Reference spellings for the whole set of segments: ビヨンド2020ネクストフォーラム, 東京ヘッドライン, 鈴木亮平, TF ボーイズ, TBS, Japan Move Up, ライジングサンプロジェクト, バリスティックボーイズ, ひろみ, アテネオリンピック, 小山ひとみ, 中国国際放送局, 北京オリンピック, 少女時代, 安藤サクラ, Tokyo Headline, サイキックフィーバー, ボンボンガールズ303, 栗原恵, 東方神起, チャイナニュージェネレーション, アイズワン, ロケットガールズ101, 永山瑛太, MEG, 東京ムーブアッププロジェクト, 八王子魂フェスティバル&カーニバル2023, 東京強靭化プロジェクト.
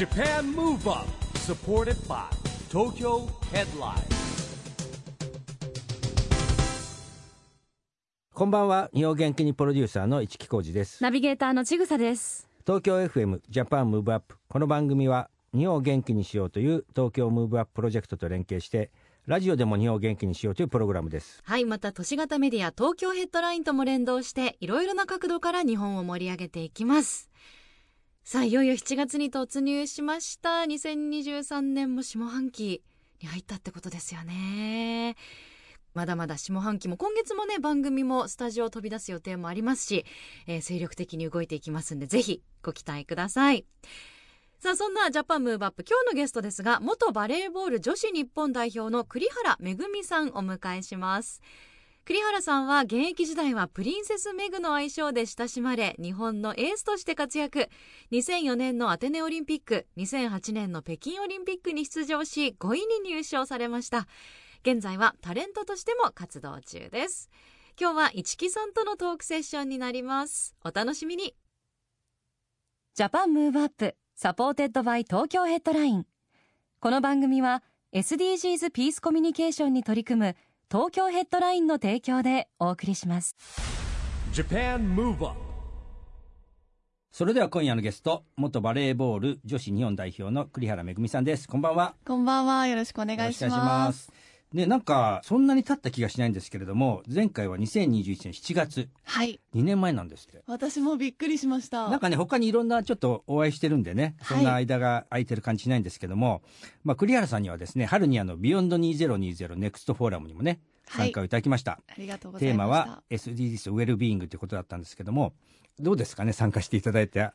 Japan Move Up, supported by Tokyo Headline. こんばんは。日本元気にプロデューサーの市木浩司です。ナビゲーターのちぐさです。東京 FM Japan Move Up、 この番組は日本を元気にしようという東京ムーブアッププロジェクトと連携して、ラジオでも日本を元気にしようというプログラムです。はい、また都市型メディア東京ヘッドラインとも連動して、いろいろな角度から日本を盛り上げていきます。さあ、いよいよ7月に突入しました。2023年も下半期に入ったってことですよね。まだまだ下半期も、今月もね、番組もスタジオを飛び出す予定もありますし、精力的に動いていきますんで、ぜひご期待ください。さあ、そんなジャパンムーブアップ、今日のゲストですが、元バレーボール女子日本代表の栗原恵さんをお迎えします。栗原さんは現役時代はプリンセスメグの愛称で親しまれ、日本のエースとして活躍。2004年のアテネオリンピック、2008年の北京オリンピックに出場し、5位に入賞されました。現在はタレントとしても活動中です。今日は市木さんとのトークセッションになります。お楽しみに。ジャパンムーブアップサポーテッドバイ東京ヘッドライン。この番組は SDGs ピースコミュニケーションに取り組む東京ヘッドラインの提供でお送りします。 Japan Move Up。 それでは今夜のゲスト、元バレーボール女子日本代表の栗原恵さんです。こんばんは。こんばんは。よろしくお願いします。で、なんかそんなに経った気がしないんですけれども、前回は2021年7月、はい、2年前なんですって。私もびっくりしました。なんかね、他にいろんなちょっとお会いしてるんでね、そんな間が空いてる感じしないんですけども、はい、まあ、栗原さんにはですね、春にビヨンド2020ネクストフォーラムにもね、参加をいただきました。はい、ありがとうございました。テーマは SDGs ウェルビーイングということだったんですけども、どうですかね、参加していただいて。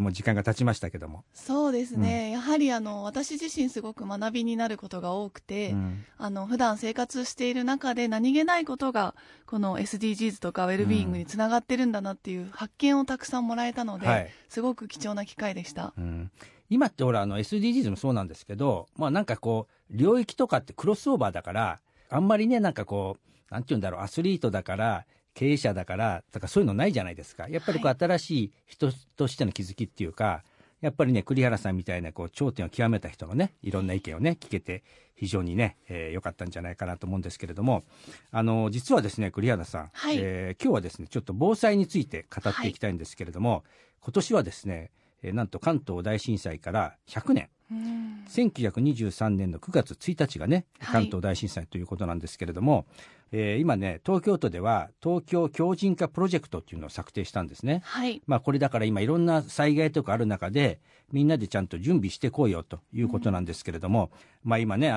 もう時間が経ちましたけども。そうですね、うん、やはり私自身すごく学びになることが多くて、うん、普段生活している中で何気ないことがこの SDGs とかウェルビーイングにつながってるんだなっていう発見をたくさんもらえたので、はい、すごく貴重な機会でした、うん、今ってほらSDGs もそうなんですけど、まあ、なんかこう領域とかってクロスオーバーだから、あんまりね、なんかこうなんて言うんだろう、アスリートだから経営者だからそういうのないじゃないですか。やっぱりこう新しい人としての気づきっていうか、はい、やっぱりね、栗原さんみたいなこう頂点を極めた人のね、いろんな意見をね聞けて、非常にね、良かったんじゃないかなと思うんですけれども、実はですね、栗原さん、はい、今日はですね、ちょっと防災について語っていきたいんですけれども、はい、今年はですね、なんと関東大震災から100年、うん、1923年の9月1日がね、関東大震災ということなんですけれども、はい、今ね、東京都では東京強靭化プロジェクトっていうのを策定したんですね、はい、まあ、これだから今いろんな災害とかある中で、みんなでちゃんと準備してこうよということなんですけれども、うん、まあ、今ね、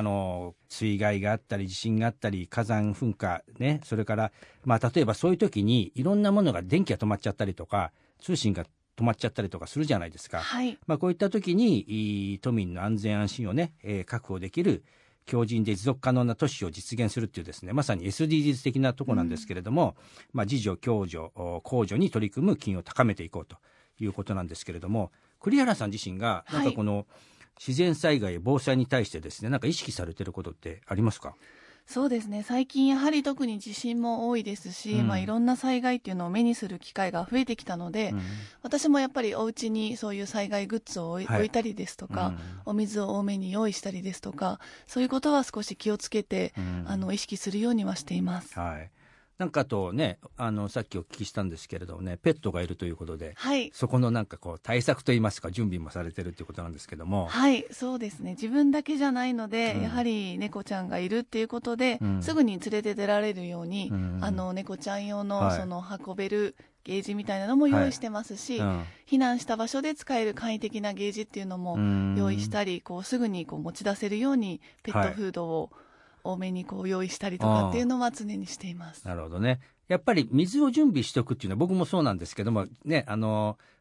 水害があったり地震があったり火山噴火ね、それから、まあ、例えばそういう時にいろんなものが、電気が止まっちゃったりとか通信が止まっちゃったりとかするじゃないですか、はい、まあ、こういった時に都民の安全安心をね、確保できる強靭で持続可能な都市を実現するっていうですね、まさに SDGs 的なところなんですけれども、うん、まあ、自助、共助、公助に取り組む機運を高めていこうということなんですけれども、栗原さん自身がなんかこの自然災害や防災に対してですね、なんか意識されてることってありますか？そうですね、最近やはり特に地震も多いですし、うん、まあ、いろんな災害っていうのを目にする機会が増えてきたので、うん、私もやっぱりお家にそういう災害グッズを置いたりですとか、はい、お水を多めに用意したりですとか、そういうことは少し気をつけて、うん、意識するようにはしています、はい。なんかあとね、さっきお聞きしたんですけれどもね、ペットがいるということで、はい、そこのなんかこう対策といいますか、準備もされてるということなんですけども、はい、そうですね、自分だけじゃないので、うん、やはり猫ちゃんがいるっていうことで、うん、すぐに連れて出られるように、うん、猫ちゃん用の、はい、その運べるゲージみたいなのも用意してますし、はい、うん、避難した場所で使える簡易的なゲージっていうのも用意したり、こうすぐにこう持ち出せるようにペットフードを、はい、多めにこう用意したりとかっていうのは常にしています。なるほどね。やっぱり水を準備しておくっていうのは、僕もそうなんですけどもね、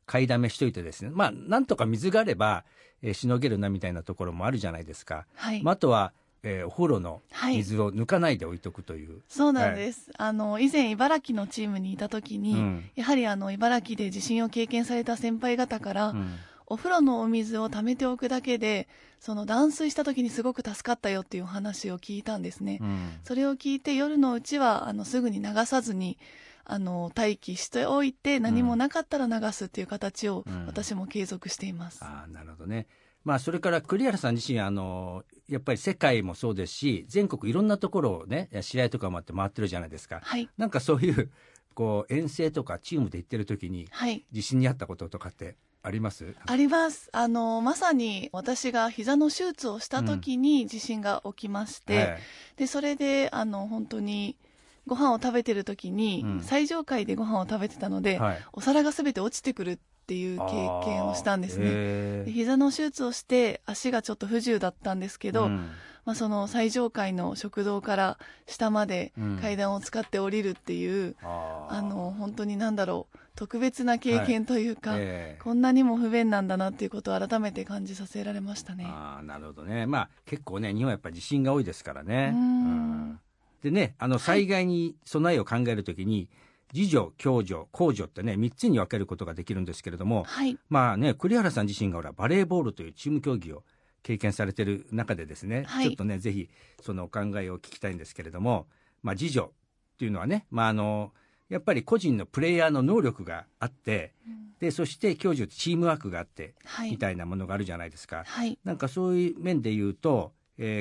買いだめしといてですね、まあ、なんとか水があれば、しのげるなみたいなところもあるじゃないですか、はい、まあ、あとはお風呂の水を抜かないで置いとくという、はい、そうなんです、はい、以前茨城のチームにいた時に、うん、やはり茨城で地震を経験された先輩方から、うん、お風呂のお水を溜めておくだけで、その断水した時にすごく助かったよっていう話を聞いたんですね、うん、それを聞いて、夜のうちはすぐに流さずに待機しておいて、何もなかったら流すっていう形を私も継続しています、うん、あ、なるほどね。まあ、それから栗原さん自身やっぱり世界もそうですし全国いろんなところをね試合とかもあって回ってるじゃないですか、はい、なんかそういうこう遠征とかチームで行ってる時に、はい、地震にあったこととかってあります？あります。まさに私が膝の手術をした時に地震が起きまして、うんはい、でそれで本当にご飯を食べてる時に、うん、最上階でご飯を食べてたので、はい、お皿が全て落ちてくるっていう経験をしたんですね。で膝の手術をして足がちょっと不自由だったんですけど、うんまあ、その最上階の食堂から下まで階段を使って降りるっていう、うん、本当に何だろう特別な経験というか、はいこんなにも不便なんだなっていうことを改めて感じさせられましたね。あなるほどね、まあ、結構ね日本はやっぱり地震が多いですからね。うんでね災害に備えを考えるときに、はい自助、共助、公助ってね3つに分けることができるんですけれども、はい、まあね栗原さん自身がほらバレーボールというチーム競技を経験されてる中でですね、はい、ちょっとねぜひそのお考えを聞きたいんですけれども、まあ、自助っていうのはね、まあ、やっぱり個人のプレイヤーの能力があって、うん、でそして共助ってチームワークがあって、はい、みたいなものがあるじゃないですか、はい、なんかそういう面で言うと、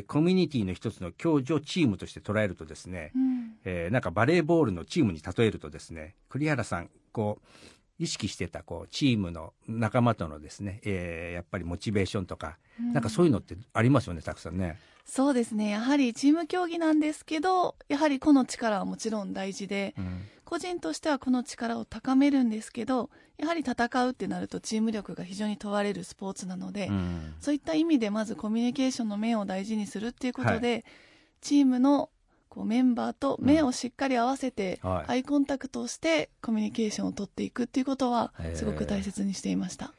コミュニティの一つの共助チームとして捉えるとですね、うんなんかバレーボールのチームに例えるとですね栗原さんこう意識してたこうチームの仲間とのですね、やっぱりモチベーションとか、うん、なんかそういうのってありますよねたくさんね。そうですねやはりチーム競技なんですけどやはり個の力はもちろん大事で、うん、個人としては個の力を高めるんですけどやはり戦うってなるとチーム力が非常に問われるスポーツなので、うん、そういった意味でまずコミュニケーションの面を大事にするっていうことで、はい、チームのメンバーと目をしっかり合わせて、うんはい、アイコンタクトをしてコミュニケーションを取っていくっていうことはすごく大切にしていました。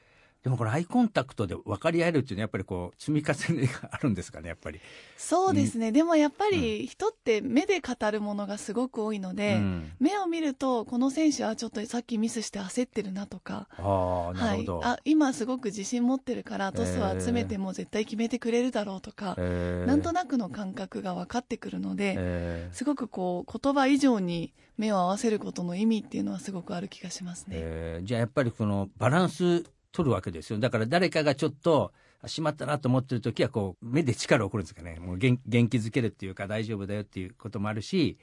でもこれアイコンタクトで分かり合えるっていうのはやっぱりこう積み重ねがあるんですかねやっぱり。そうですね、うん、でもやっぱり人って目で語るものがすごく多いので、うん、目を見るとこの選手はちょっとさっきミスして焦ってるなとかあなるほど、はい、あ今すごく自信持ってるからトスは集めても絶対決めてくれるだろうとか、なんとなくの感覚が分かってくるので、すごくこう言葉以上に目を合わせることの意味っていうのはすごくある気がしますね。じゃあやっぱりこのバランス取るわけですよ。だから誰かがちょっとしまったなと思ってる時はこう目で力を送るんですかね。もう元気づけるっていうか大丈夫だよっていうこともあるし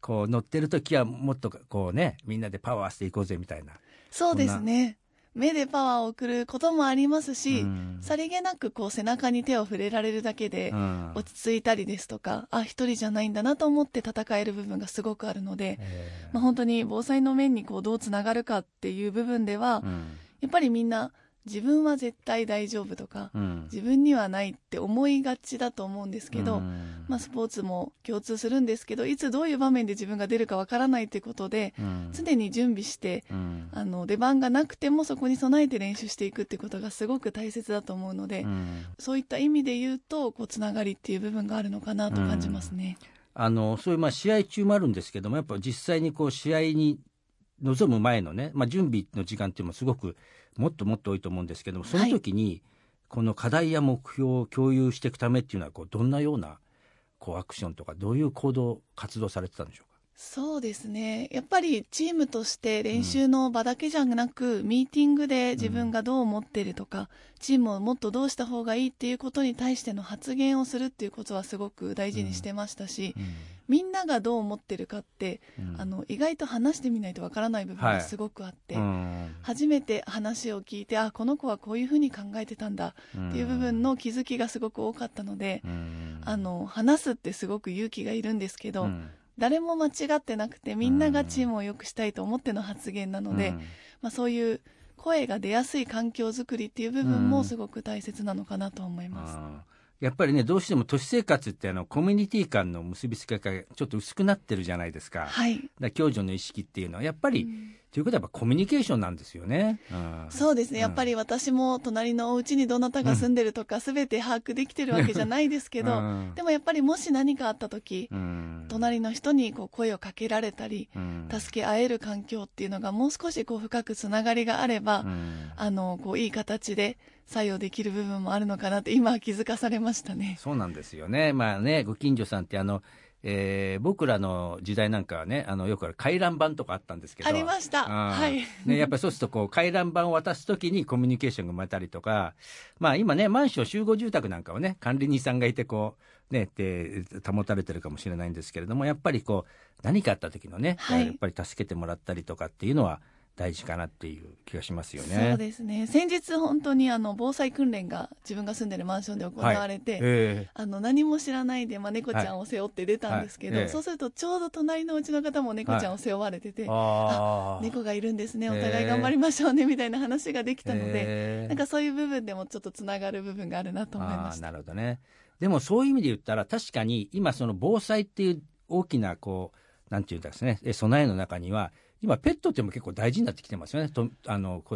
こう乗ってる時はもっとこうねみんなでパワーしていこうぜみたいな。そうですね目でパワーを送ることもありますし、うん、さりげなくこう背中に手を触れられるだけで落ち着いたりですとか、うん、あ一人じゃないんだなと思って戦える部分がすごくあるので、まあ、本当に防災の面にこうどうつながるかっていう部分では、うんやっぱりみんな自分は絶対大丈夫とか、うん、自分にはないって思いがちだと思うんですけど、うんまあ、スポーツも共通するんですけどいつどういう場面で自分が出るかわからないということで、うん、常に準備して、うん、出番がなくてもそこに備えて練習していくってことがすごく大切だと思うので、うん、そういった意味で言うとこうつながりっていう部分があるのかなと感じますね、うん、そういうまあ試合中もあるんですけどもやっぱ実際にこう試合に臨む前のね、まあ、準備の時間っていうのもすごくもっと多いと思うんですけどもその時にこの課題や目標を共有していくためっていうのはこうどんなようなこうアクションとかどういう行動活動されてたんでしょうか。そうですねやっぱりチームとして練習の場だけじゃなく、うん、ミーティングで自分がどう思ってるとか、うん、チームをもっとどうした方がいいっていうことに対しての発言をするっていうことはすごく大事にしてましたし、うんうん、みんながどう思ってるかって、うん、意外と話してみないとわからない部分がすごくあって、はいうん、初めて話を聞いてあこの子はこういうふうに考えてたんだっていう部分の気づきがすごく多かったので、うん、話すってすごく勇気がいるんですけど、うん誰も間違ってなくてみんながチームを良くしたいと思っての発言なので、うんまあ、そういう声が出やすい環境づくりっていう部分もすごく大切なのかなと思います、うん、やっぱりねどうしても都市生活ってコミュニティ間の結びつきがちょっと薄くなってるじゃないですか、はい、だ共助の意識っていうのはやっぱり、うんということはやっぱコミュニケーションなんですよね、うん、そうですねやっぱり私も隣のお家にどなたが住んでるとか全て把握できてるわけじゃないですけど、うん、でもやっぱりもし何かあった時、うん、隣の人にこう声をかけられたり、うん、助け合える環境っていうのがもう少しこう深くつながりがあれば、うん、こういい形で作用できる部分もあるのかなって今気づかされましたね。そうなんですよね。まあねご近所さんって僕らの時代なんかはね、よくある回覧板とかあったんですけど、ありました、はいね、やっぱりそうするとこう回覧板を渡すときにコミュニケーションが生まれたりとか、まあ、今ねマンション集合住宅なんかはね管理人さんがいてこう、ね、って保たれてるかもしれないんですけれども、やっぱりこう何かあった時のね、はい、やっぱり助けてもらったりとかっていうのは大事かなっていう気がしますよね。そうですね、先日本当に防災訓練が自分が住んでるマンションで行われて、はい何も知らないで、まあ、猫ちゃんを背負って出たんですけど、はいはいそうするとちょうど隣のうちの方も猫ちゃんを背負われてて、はい、あ猫がいるんですね、お互い頑張りましょうねみたいな話ができたので、なんかそういう部分でもちょっとつながる部分があるなと思いました。なるほどね。でもそういう意味で言ったら確かに今その防災っていう大きなこうなんていうんですかね備えの中には今ペットっても結構大事になってきてますよね。と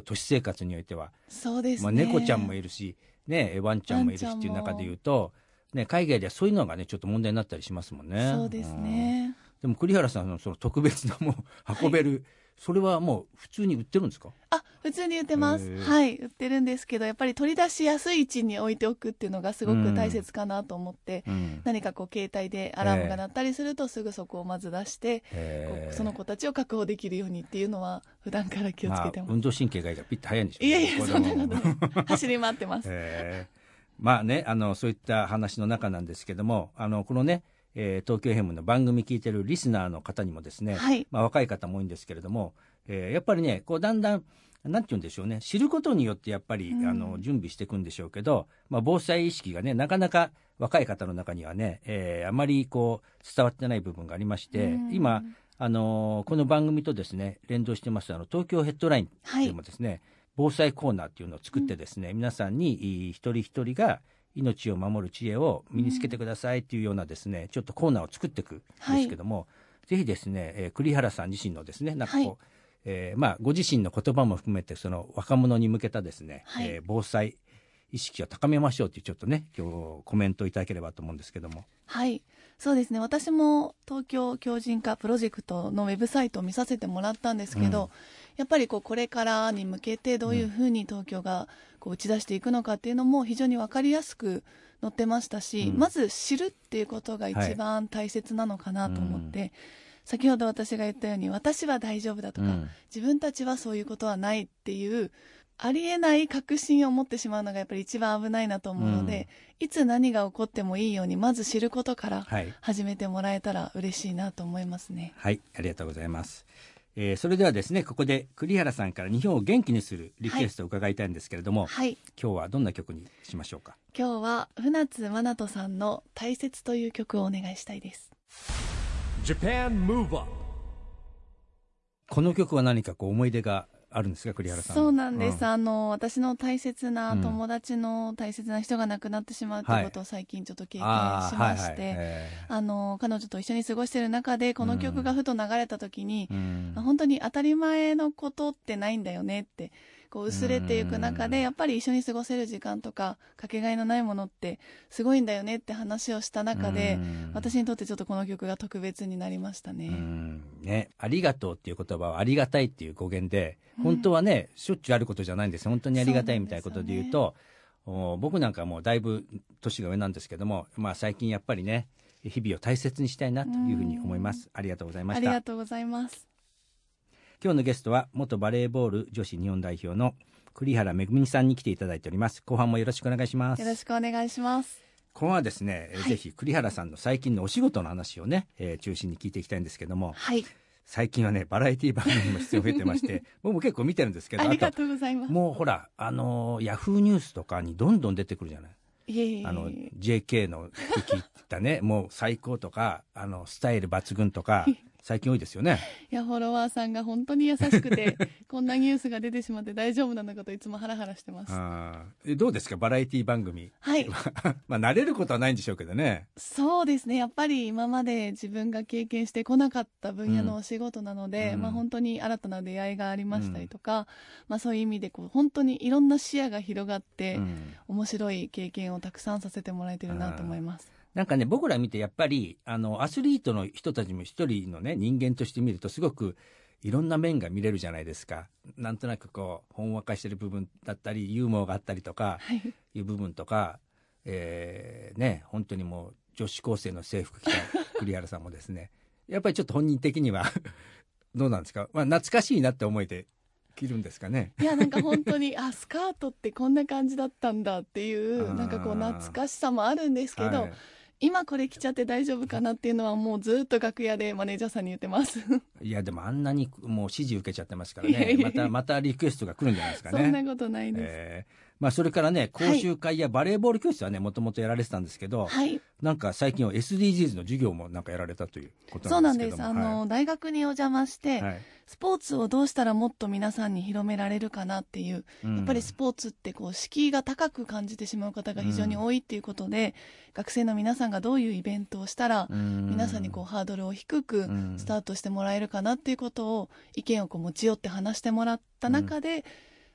都市生活においてはそうですね、まあ、猫ちゃんもいるし、ね、ワンちゃんもいるしっていう中でいうと、ね、海外ではそういうのがねちょっと問題になったりしますもんね。そうですね、うん、でも栗原さんのその特別なもう運べる、はい、それはもう普通に売ってるんですか？あ、普通に売ってます、はい、売ってるんですけど、やっぱり取り出しやすい位置に置いておくっていうのがすごく大切かなと思って、うん、何かこう携帯でアラームが鳴ったりするとすぐそこをまず出して、その子たちを確保できるようにっていうのは普段から気をつけてます、まあ、運動神経がいいからピッと早いんでしょうね。いやいやそんなこと走り回ってます、まあねそういった話の中なんですけどもこのね東京FMの番組聞いてるリスナーの方にもですね、はいまあ、若い方も多いんですけれども、やっぱりねこうだんだんなんて言うんでしょうね知ることによってやっぱり、うん、準備していくんでしょうけど、まあ、防災意識がねなかなか若い方の中にはね、あまりこう伝わってない部分がありまして、うん、今この番組とですね連動してます東京ヘッドラインでもですね、はい、防災コーナーっていうのを作ってですね、うん、皆さんに一人一人が命を守る知恵を身につけてくださいというようなですね、うん、ちょっとコーナーを作っていくんですけども、はい、ぜひですね、栗原さん自身のですねなんかこう、はいまあ、ご自身の言葉も含めてその若者に向けたですね、はい防災意識を高めましょうというちょっとね今日コメントいただければと思うんですけども。はいそうですね、私も東京強靭化プロジェクトのウェブサイトを見させてもらったんですけど、うん、やっぱりこれからに向けてどういうふうに東京がこう打ち出していくのかっていうのも非常に分かりやすく載ってましたし、うん、まず知るっていうことが一番大切なのかなと思って、はいうん、先ほど私が言ったように私は大丈夫だとか、うん、自分たちはそういうことはないっていうありえない確信を持ってしまうのがやっぱり一番危ないなと思うので、うん、いつ何が起こってもいいようにまず知ることから始めてもらえたら嬉しいなと思いますね。はい、はい、ありがとうございます。それではですねここで栗原さんから日本を元気にするリクエストを伺いたいんですけれども、はいはい、今日はどんな曲にしましょうか？今日は船津愛人さんの大切という曲をお願いしたいです。この曲は何かこう思い出があるんですか栗原さん？そうなんです、うん、私の大切な友達の大切な人が亡くなってしまうということを最近ちょっと経験しまして、はい彼女と一緒に過ごしている中でこの曲がふと流れた時に、うん、本当に当たり前のことってないんだよねってこう薄れていく中でやっぱり一緒に過ごせる時間とかかけがえのないものってすごいんだよねって話をした中で私にとってちょっとこの曲が特別になりましたね。うんね、ありがとうっていう言葉はありがたいっていう語源で本当はね、うん、しょっちゅうあることじゃないんです。本当にありがたいみたいなことで言うと、ね、僕なんかもうだいぶ年が上なんですけども、まあ、最近やっぱりね日々を大切にしたいなというふうに思います。ありがとうございました。ありがとうございます。今日のゲストは元バレーボール女子日本代表の栗原めぐみさんに来ていただいております。後半もよろしくお願いします。よろしくお願いします。後半はですね、はい、ぜひ栗原さんの最近のお仕事の話をね、中心に聞いていきたいんですけども、はい、最近はねバラエティ番組も出演増えてまして僕も結構見てるんですけどありがとうございます。もうほらヤフーニュースとかにどんどん出てくるじゃない。JK の時言ったねもう最高とかスタイル抜群とか最近多いですよね。いやフォロワーさんが本当に優しくてこんなニュースが出てしまって大丈夫なのかといつもハラハラしてます。あどうですかバラエティ番組、はいまあ、慣れることはないんでしょうけどね。そうですねやっぱり今まで自分が経験してこなかった分野のお仕事なので、うんまあ、本当に新たな出会いがありましたりとか、うんまあ、そういう意味でこう本当にいろんな視野が広がって、うん、面白い経験をたくさんさせてもらえてるなと思います。なんかね僕ら見てやっぱりアスリートの人たちも一人のね人間として見るとすごくいろんな面が見れるじゃないですか。なんとなくこうほんわかしてる部分だったりユーモアがあったりとかいう部分とか、ね本当にもう女子高生の制服着た栗原さんもですねやっぱりちょっと本人的にはどうなんですか、まあ、懐かしいなって思えて着るんですかね。いやなんか本当にあスカートってこんな感じだったんだっていうなんかこう懐かしさもあるんですけど、はい、今これ着ちゃって大丈夫かなっていうのはもうずっと楽屋でマネージャーさんに言ってますいやでもあんなにもう指示受けちゃってますからねまたリクエストが来るんじゃないですかねそんなことないです、まあ、それからね講習会やバレーボール教室はねもともとやられてたんですけど、はい、なんか最近は SDGs の授業もなんかやられたということなんですけども。そうなんです、はい、大学にお邪魔して、はい、スポーツをどうしたらもっと皆さんに広められるかなっていう、うん、やっぱりスポーツってこう敷居が高く感じてしまう方が非常に多いっていうことで、うん、学生の皆さんがどういうイベントをしたら、うん、皆さんにこうハードルを低くスタートしてもらえるかなっていうことを意見をこう持ち寄って話してもらった中で、うん、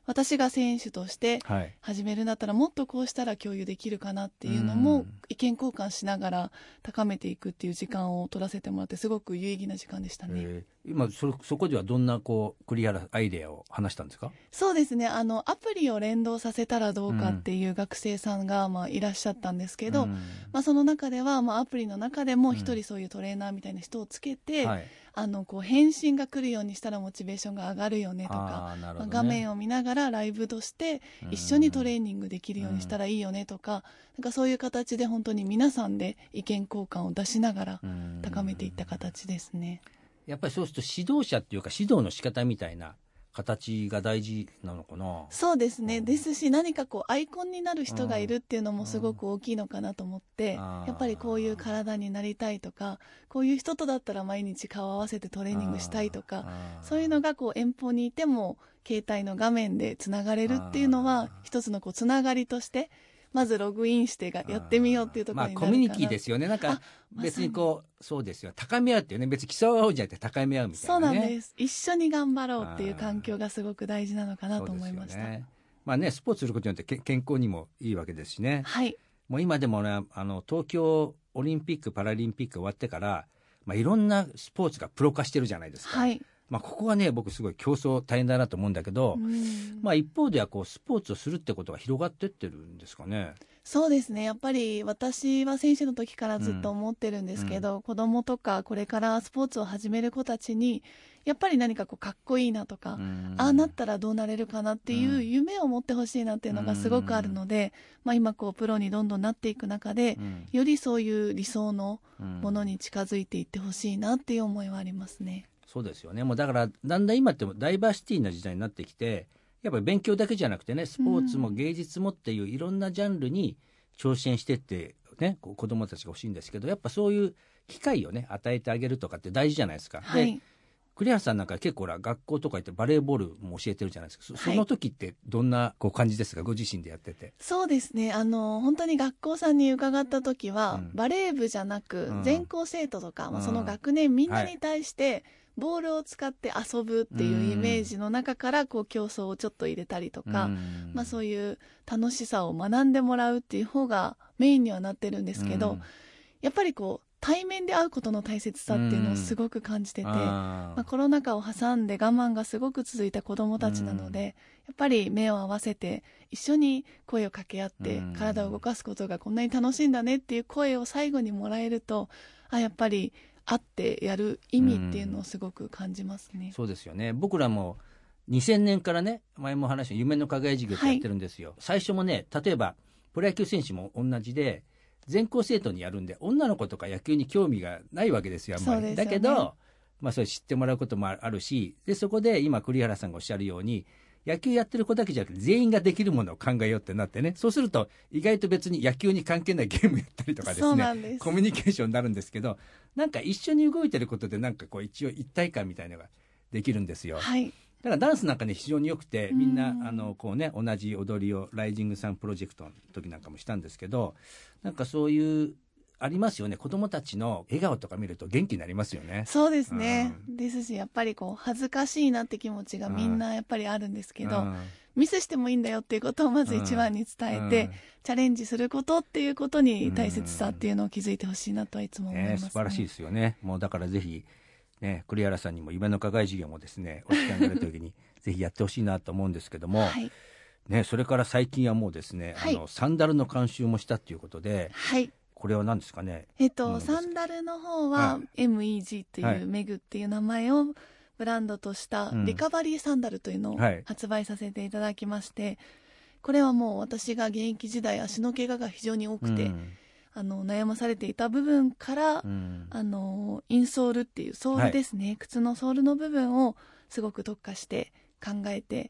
私が選手として始めるんだったらもっとこうしたら共有できるかなっていうのも意見交換しながら高めていくっていう時間を取らせてもらってすごく有意義な時間でしたね、今 そこではどんなこう栗原アイデアを話したんですか。そうですねアプリを連動させたらどうかっていう学生さんがまあいらっしゃったんですけど、まあ、その中ではまあアプリの中でも一人そういうトレーナーみたいな人をつけて、はい、こう返信が来るようにしたらモチベーションが上がるよねとか、ねまあ、画面を見ながらライブとして一緒にトレーニングできるようにしたらいいよねとか、なんかそういう形で本当に皆さんで意見交換を出しながら高めていった形ですね。やっぱりそうすると指導者っていうか指導の仕方みたいな形が大事なのかな。そうですね、ですし何かこうアイコンになる人がいるっていうのもすごく大きいのかなと思って、やっぱりこういう体になりたいとかこういう人とだったら毎日顔を合わせてトレーニングしたいとかそういうのがこう遠方にいても携帯の画面でつながれるっていうのは一つのこうつながりとしてまずログインしてがやってみようっていうところになるかな、まあ、コミュニティですよね。なんか別にこうそうですよ高め合うっていうね別に競い合うじゃなくて高め合うみたいなね。そうなんです、一緒に頑張ろうっていう環境がすごく大事なのかなと思いました。ねまあね、スポーツすることによって健康にもいいわけですしね、はい、もう今でも、ね、東京オリンピックパラリンピック終わってから、まあ、いろんなスポーツがプロ化してるじゃないですか、はい、まあ、ここはね僕すごい競争大変だなと思うんだけど、まあ、一方ではこうスポーツをするってことが広がってってるんですかね。そうですね、やっぱり私は選手の時からずっと思ってるんですけど、子どもとかこれからスポーツを始める子たちにやっぱり何かこうかっこいいなとか、ああなったらどうなれるかなっていう夢を持ってほしいなっていうのがすごくあるので、まあ、今こうプロにどんどんなっていく中でよりそういう理想のものに近づいていってほしいなっていう思いはありますね。そうですよね、もうだからだんだん今ってダイバーシティな時代になってきてやっぱり勉強だけじゃなくてねスポーツも芸術もっていういろんなジャンルに挑戦してって、ね、子どもたちが欲しいんですけどやっぱそういう機会をね与えてあげるとかって大事じゃないですか、はい、で栗原さんなんか結構学校とか行ってバレーボールも教えてるじゃないですか その時ってどんなこう感じですか、はい、ご自身でやってて。そうですね本当に学校さんに伺った時は、バレー部じゃなく、全校生徒とか、その学年みんなに対して、はいボールを使って遊ぶっていうイメージの中からこう競争をちょっと入れたりとか、まあ、そういう楽しさを学んでもらうっていう方がメインにはなってるんですけど、やっぱりこう対面で会うことの大切さっていうのをすごく感じてて、まあ、コロナ禍を挟んで我慢がすごく続いた子どもたちなので、やっぱり目を合わせて一緒に声を掛け合って体を動かすことがこんなに楽しいんだねっていう声を最後にもらえるとあやっぱり会ってやる意味っていうのをすごく感じますね。そうですよね、僕らも2000年からね前も話した夢の輝授業ってやってるんですよ、はい、最初もね例えばプロ野球選手も同じで全校生徒にやるんで女の子とか野球に興味がないわけですよあんまり、ね、だけど、まあ、それ知ってもらうこともあるしでそこで今栗原さんがおっしゃるように野球やってる子だけじゃなくて全員ができるものを考えようってなってねそうすると意外と別に野球に関係ないゲームやったりとかですねですコミュニケーションになるんですけどなんか一緒に動いてることでなんかこう一応一体感みたいなのができるんですよ、はい、だからダンスなんかね非常によくてみんなこうね同じ踊りをライジングサンプロジェクトの時なんかもしたんですけどなんかそういうありますよね子どもたちの笑顔とか見ると元気になりますよね。そうですね、ですしやっぱりこう恥ずかしいなって気持ちがみんなやっぱりあるんですけど、ミスしてもいいんだよっていうことをまず一番に伝えて、チャレンジすることっていうことに大切さっていうのを気づいてほしいなとはいつも思いますね、素晴らしいですよね。もうだからぜひ、ね、栗原さんにも夢の課外授業もですねお時間がある時にぜひやってほしいなと思うんですけども、はいね、それから最近はもうですね、はい、サンダルの監修もしたっていうことで、はいこれは何ですかね。サンダルの方は MEG という、はい、MEG っていう名前をブランドとしたリカバリーサンダルというのを発売させていただきまして、はい、これはもう私が現役時代足の怪我が非常に多くて、悩まされていた部分から、インソールっていうソールですね、はい、靴のソールの部分をすごく特化して考えて、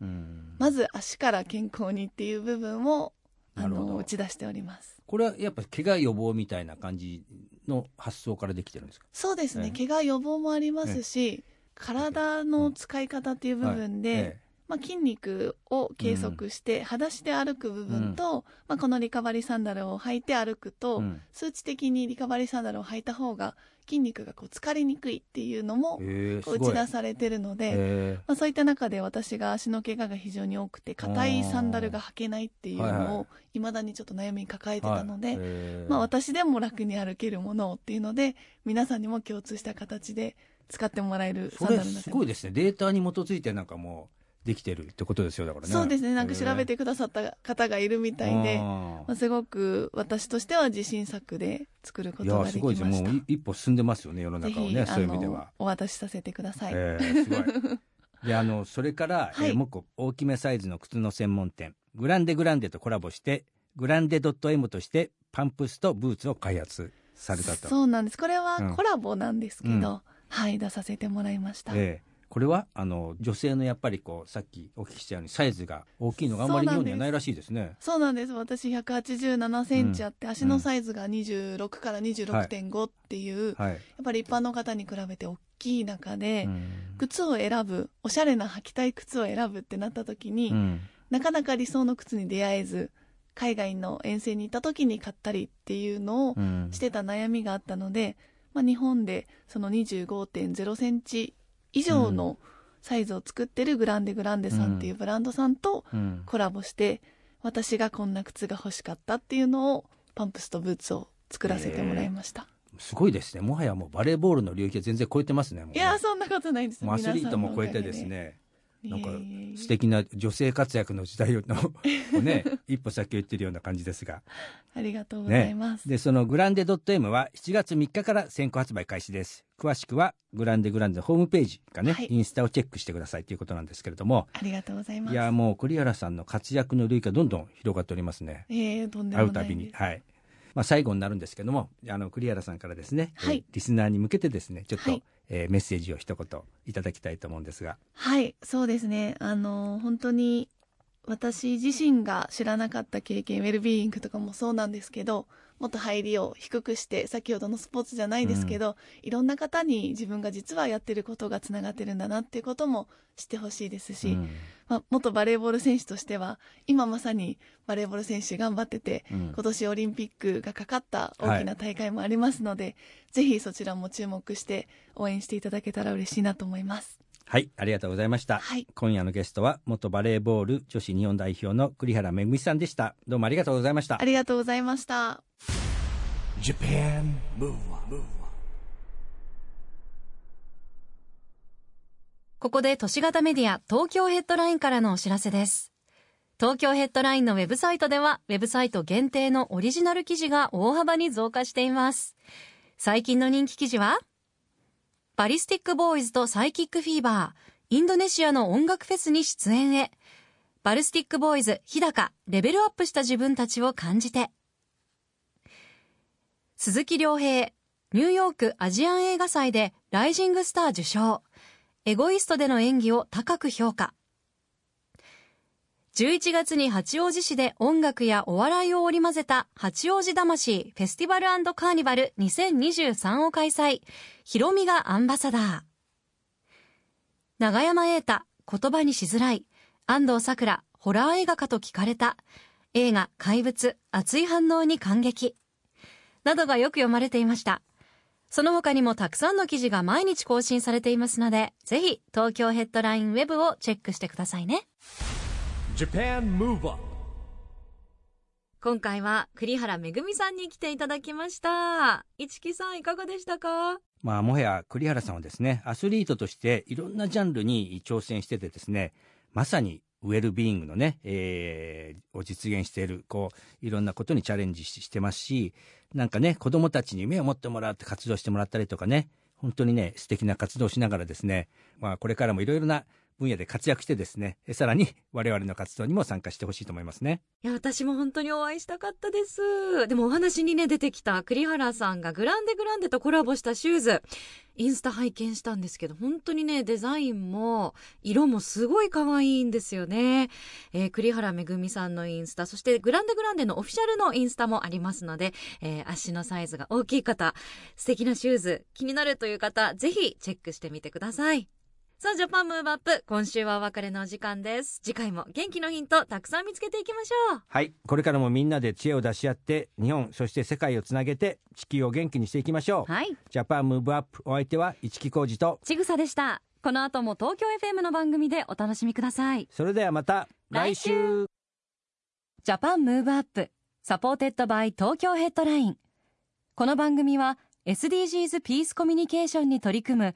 まず足から健康にっていう部分を打ち出しております。これはやっぱ怪我予防みたいな感じの発想からできてるんですか。そうですね、怪我予防もありますし、体の使い方っていう部分で、筋肉を計測して、裸足で歩く部分と、このリカバリーサンダルを履いて歩くと、数値的にリカバリーサンダルを履いた方が筋肉が疲れにくいっていうのも打ち出されてるので、そういった中で私が足の怪我が非常に多くて硬いサンダルが履けないっていうのをいまだにちょっと悩みに抱えてたので、私でも楽に歩けるものをっていうので皆さんにも共通した形で使ってもらえるサンダルになってます。すごいですね。データに基づいてなんかもうできてるってことですよ。だからね。そうですね、なんか調べてくださった方がいるみたいで、すごく私としては自信作で作ることができました。いやすごいです。もう一歩進んでますよね、世の中をね。そういう意味ではお渡しさせてください。すごいでそれから、もう一個大きめサイズの靴の専門店グランデグランデとコラボしてグランデ .m としてパンプスとブーツを開発されたと。そうなんです。これはコラボなんですけど、はい、出させてもらいました。これは女性のやっぱりさっきお聞きしたようにサイズが大きいのがあんまり日本にはないらしいですね。そうなんです。私187センチあって、足のサイズが26から 26.5 っていう、やっぱり一般の方に比べて大きい中で、靴を選ぶ、おしゃれな履きたい靴を選ぶってなった時に、なかなか理想の靴に出会えず、海外の遠征に行った時に買ったりっていうのをしてた悩みがあったので、日本でその 25.0 センチ以上のサイズを作ってるグランデグランデさんっていうブランドさんとコラボして、私がこんな靴が欲しかったっていうのをパンプスとブーツを作らせてもらいました。すごいですね。もはやもうバレーボールの領域は全然超えてます ね。いやそんなことないです。アスリートも超えてですね、なんか素敵な女性活躍の時代の、一歩先を行っているような感じですがありがとうございます、でそのグランデ .m は7月3日から先行発売開始です。詳しくはグランデグランデのホームページかね、インスタをチェックしてくださいということなんですけれども。ありがとうございます。いやもう栗原さんの活躍の領域がどんどん広がっておりますね。とんでもないです。会うたびに、最後になるんですけども、栗原さんからですね、リスナーに向けてですねちょっと、メッセージを一言いただきたいと思うんですが。そうですね、本当に私自身が知らなかった経験、ウェルビーイングとかもそうなんですけど、もっと入りを低くして先ほどのスポーツじゃないですけど、いろんな方に自分が実はやってることがつながってるんだなっていうことも知ってほしいですし、元バレーボール選手としては今まさにバレーボール選手頑張ってて、今年オリンピックがかかった大きな大会もありますので、ぜひそちらも注目して応援していただけたら嬉しいなと思います。ありがとうございました、今夜のゲストは元バレーボール女子日本代表の栗原恵さんでした。どうもありがとうございました。ありがとうございました。ここで都市型メディア東京ヘッドラインからのお知らせです。東京ヘッドラインのウェブサイトではウェブサイト限定のオリジナル記事が大幅に増加しています。最近の人気記事はバリスティックボーイズとサイキックフィーバー、インドネシアの音楽フェスに出演へ、バリスティックボーイズ日高レベルアップした自分たちを感じて、鈴木亮平ニューヨークアジアン映画祭でライジングスター受賞、エゴイストでの演技を高く評価、11月に八王子市で音楽やお笑いを織り交ぜた八王子魂フェスティバル&カーニバル2023を開催、ひろみがアンバサダー、永山瑛太言葉にしづらい、安藤サクラホラー映画化と聞かれた、映画怪物熱い反応に感激などがよく読まれていました。その他にもたくさんの記事が毎日更新されていますので、ぜひ東京ヘッドラインウェブをチェックしてくださいね。今回は栗原恵さんに来ていただきました。市木さんいかがでしたか。もはや栗原さんはですね、アスリートとしていろんなジャンルに挑戦しててですね、まさにウェルビーイングのね、を実現している、こういろんなことにチャレンジしてますし、なんかね、子どもたちに目を持ってもらって活動してもらったりとかね、本当にね、素敵な活動をしながらですね、まあ、これからもいろいろな分野で活躍してですね、さらに我々の活動にも参加してほしいと思いますね。いや、私も本当にお会いしたかったです。でもお話にね出てきた栗原さんがグランデグランデとコラボしたシューズ、インスタ拝見したんですけど、本当にねデザインも色もすごい可愛いんですよね。栗原めぐみさんのインスタ、そしてグランデグランデのオフィシャルのインスタもありますので、足のサイズが大きい方、素敵なシューズ気になるという方、ぜひチェックしてみてください。さあ、ジャパンムーブアップ、今週はお別れのお時間です。次回も元気のヒントたくさん見つけていきましょう。はい、これからもみんなで知恵を出し合って、日本そして世界をつなげて地球を元気にしていきましょう。はい、ジャパンムーブアップ、お相手は市木浩二とちぐさでした。この後も東京 FM の番組でお楽しみください。それではまた来週。ジャパンムーブアップサポーテッドバイ東京ヘッドライン。この番組は SDGs ピースコミュニケーションに取り組む